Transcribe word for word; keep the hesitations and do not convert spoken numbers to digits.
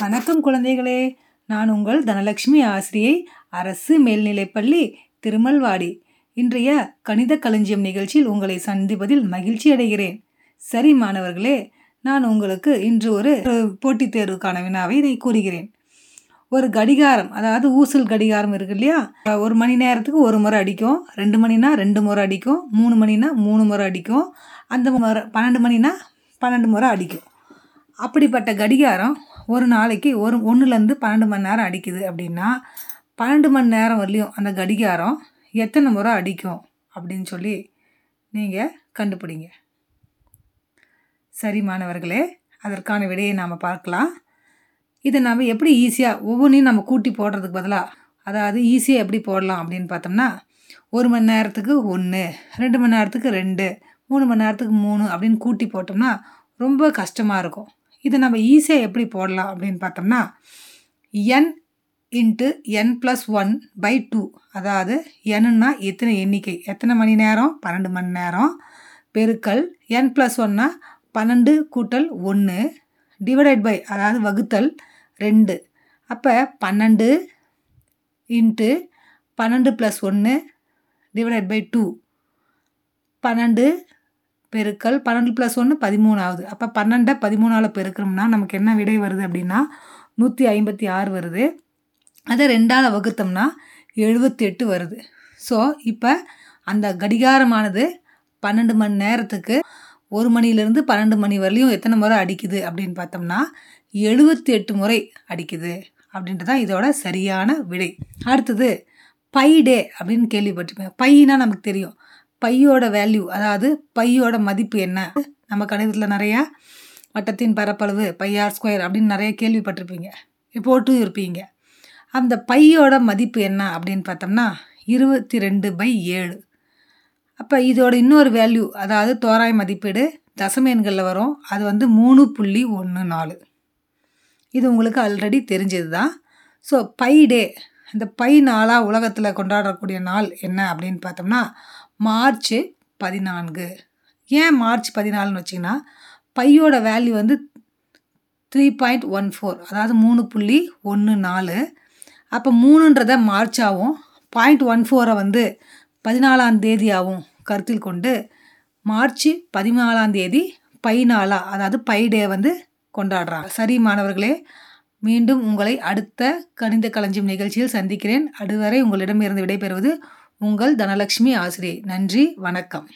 வணக்கம் குழந்தைகளே, நான் உங்கள் தனலட்சுமி ஆசிரியை, அரசு மேல்நிலைப்பள்ளி திருமல்வாடி. இன்றைய கணித களஞ்சியம் நிகழ்ச்சியில் உங்களை சந்திப்பதில் மகிழ்ச்சி அடைகிறேன். சரி மாணவர்களே, நான் உங்களுக்கு இன்று ஒரு போட்டித் தேர்வுக்கான வினாவை இதை கூறுகிறேன். ஒரு கடிகாரம், அதாவது ஊசல் கடிகாரம் இருக்கு இல்லையா, ஒரு மணி நேரத்துக்கு ஒரு முறை அடிக்கும், ரெண்டு மணினா ரெண்டு முறை அடிக்கும், மூணு மணினா மூணு முறை அடிக்கும், அந்த முறை பன்னெண்டு மணினா பன்னெண்டு முறை அடிக்கும். அப்படிப்பட்ட கடிகாரம் ஒரு நாளைக்கு ஒரு ஒன்றுலேருந்து பன்னெண்டு மணி நேரம் அடிக்குது அப்படின்னா, பன்னெண்டு மணி நேரம் வரலையும் அந்த கடிகாரம் எத்தனை முறை அடிக்கும் அப்படின்னு சொல்லி நீங்கள் கண்டுபிடிங்க. சரி மாணவர்களே, அதற்கான விடையை நாம் பார்க்கலாம். இதை நாம் எப்படி ஈஸியாக ஒவ்வொன்றையும் நம்ம கூட்டி போடுறதுக்கு பதிலாக, அதாவது ஈஸியாக எப்படி போடலாம் அப்படின்னு பார்த்தோம்னா, ஒரு மணி நேரத்துக்கு ஒன்று, ரெண்டு மணி நேரத்துக்கு ரெண்டு, மூணு மணி நேரத்துக்கு மூணு அப்படின்னு கூட்டி போட்டோம்னா ரொம்ப கஷ்டமாக இருக்கும். இதை நம்ம ஈஸியாக எப்படி போடலாம் அப்படின்னு பார்த்தோம்னா, n into n plus one by two, அதாவது என்னா எத்தனை எண்ணிக்கை, எத்தனை மணி நேரம், பன்னெண்டு மணி நேரம், பெருக்கல் என் ப்ளஸ் ஒன்னா பன்னெண்டு கூட்டல் ஒன்று, டிவைடட் பை அதாவது வகுத்தல் ரெண்டு. அப்போ பன்னெண்டு இன்ட்டு பன்னெண்டு ப்ளஸ் ஒன்று டிவைடட் பை டூ, பன்னெண்டு பெருக்கல் பன்னெண்டு ப்ளஸ் ஒன்று பதிமூணு ஆகுது. அப்போ பன்னெண்டை பதிமூணால் பெருக்கிறோம்னா நமக்கு என்ன விடை வருது அப்படின்னா நூற்றி ஐம்பத்தி ஆறு வருது. அதை ரெண்டால் வகுத்தோம்னா எழுபத்தி எட்டு வருது. ஸோ இப்போ அந்த கடிகாரமானது பன்னெண்டு மணி நேரத்துக்கு ஒரு மணிலேருந்து பன்னெண்டு மணி வரலையும் எத்தனை முறை அடிக்குது அப்படின்னு பார்த்தோம்னா எழுபத்தி எட்டு முறை அடிக்குது அப்படின்றது தான் இதோட சரியான விடை. அடுத்தது பை டே அப்படின்னு கேள்விப்பட்டிருப்பேன். பையினா நமக்கு தெரியும், பையோட வேல்யூ, அதாவது பையோட மதிப்பு என்ன. நம்ம கணிதத்தில் நிறையா வட்டத்தின் பரப்பளவு, பையார் ஸ்கொயர் அப்படின்னு நிறைய கேள்விப்பட்டிருப்பீங்க, போட்டும் இருப்பீங்க. அந்த பையோட மதிப்பு என்ன அப்படின்னு பார்த்தோம்னா இருபத்தி ரெண்டு பை ஏழு. அப்போ இதோட இன்னொரு வேல்யூ, அதாவது தோராய மதிப்பீடு தசம எண்களில் வரும், அது வந்து மூணு புள்ளி ஒன்று நாலு. இது உங்களுக்கு ஆல்ரெடி தெரிஞ்சது தான். ஸோ பை டே, அந்த பை நாளாக உலகத்தில் கொண்டாடக்கூடிய நாள் என்ன அப்படின்னு பார்த்தோம்னா மார்ச் பதினான்கு. ஏன் மார்ச் பதினாலுன்னு வச்சிங்கன்னா பையோட வேல்யூ வந்து த்ரீ பாயிண்ட் ஒன் ஃபோர், அதாவது மூணு புள்ளி ஒன்று நாலு. அப்போ மூணுன்றத மார்ச்சாகவும் பாயிண்ட் ஒன் ஃபோரை வந்து பதினாலாம் தேதியாகவும் கருத்தில் கொண்டு மார்ச் பதினாலாம் தேதி பை நாளாக, அதாவது பை டே வந்து கொண்டாடுறாங்க. சரி மாணவர்களே, மீண்டும் உங்களை அடுத்த கணித களஞ்சியம் நிகழ்ச்சியில் சந்திக்கிறேன். அதுவரை உங்களிடமிருந்து விடைபெறுவது உங்கள் தனலட்சுமி ஆசிரியை. நன்றி, வணக்கம்.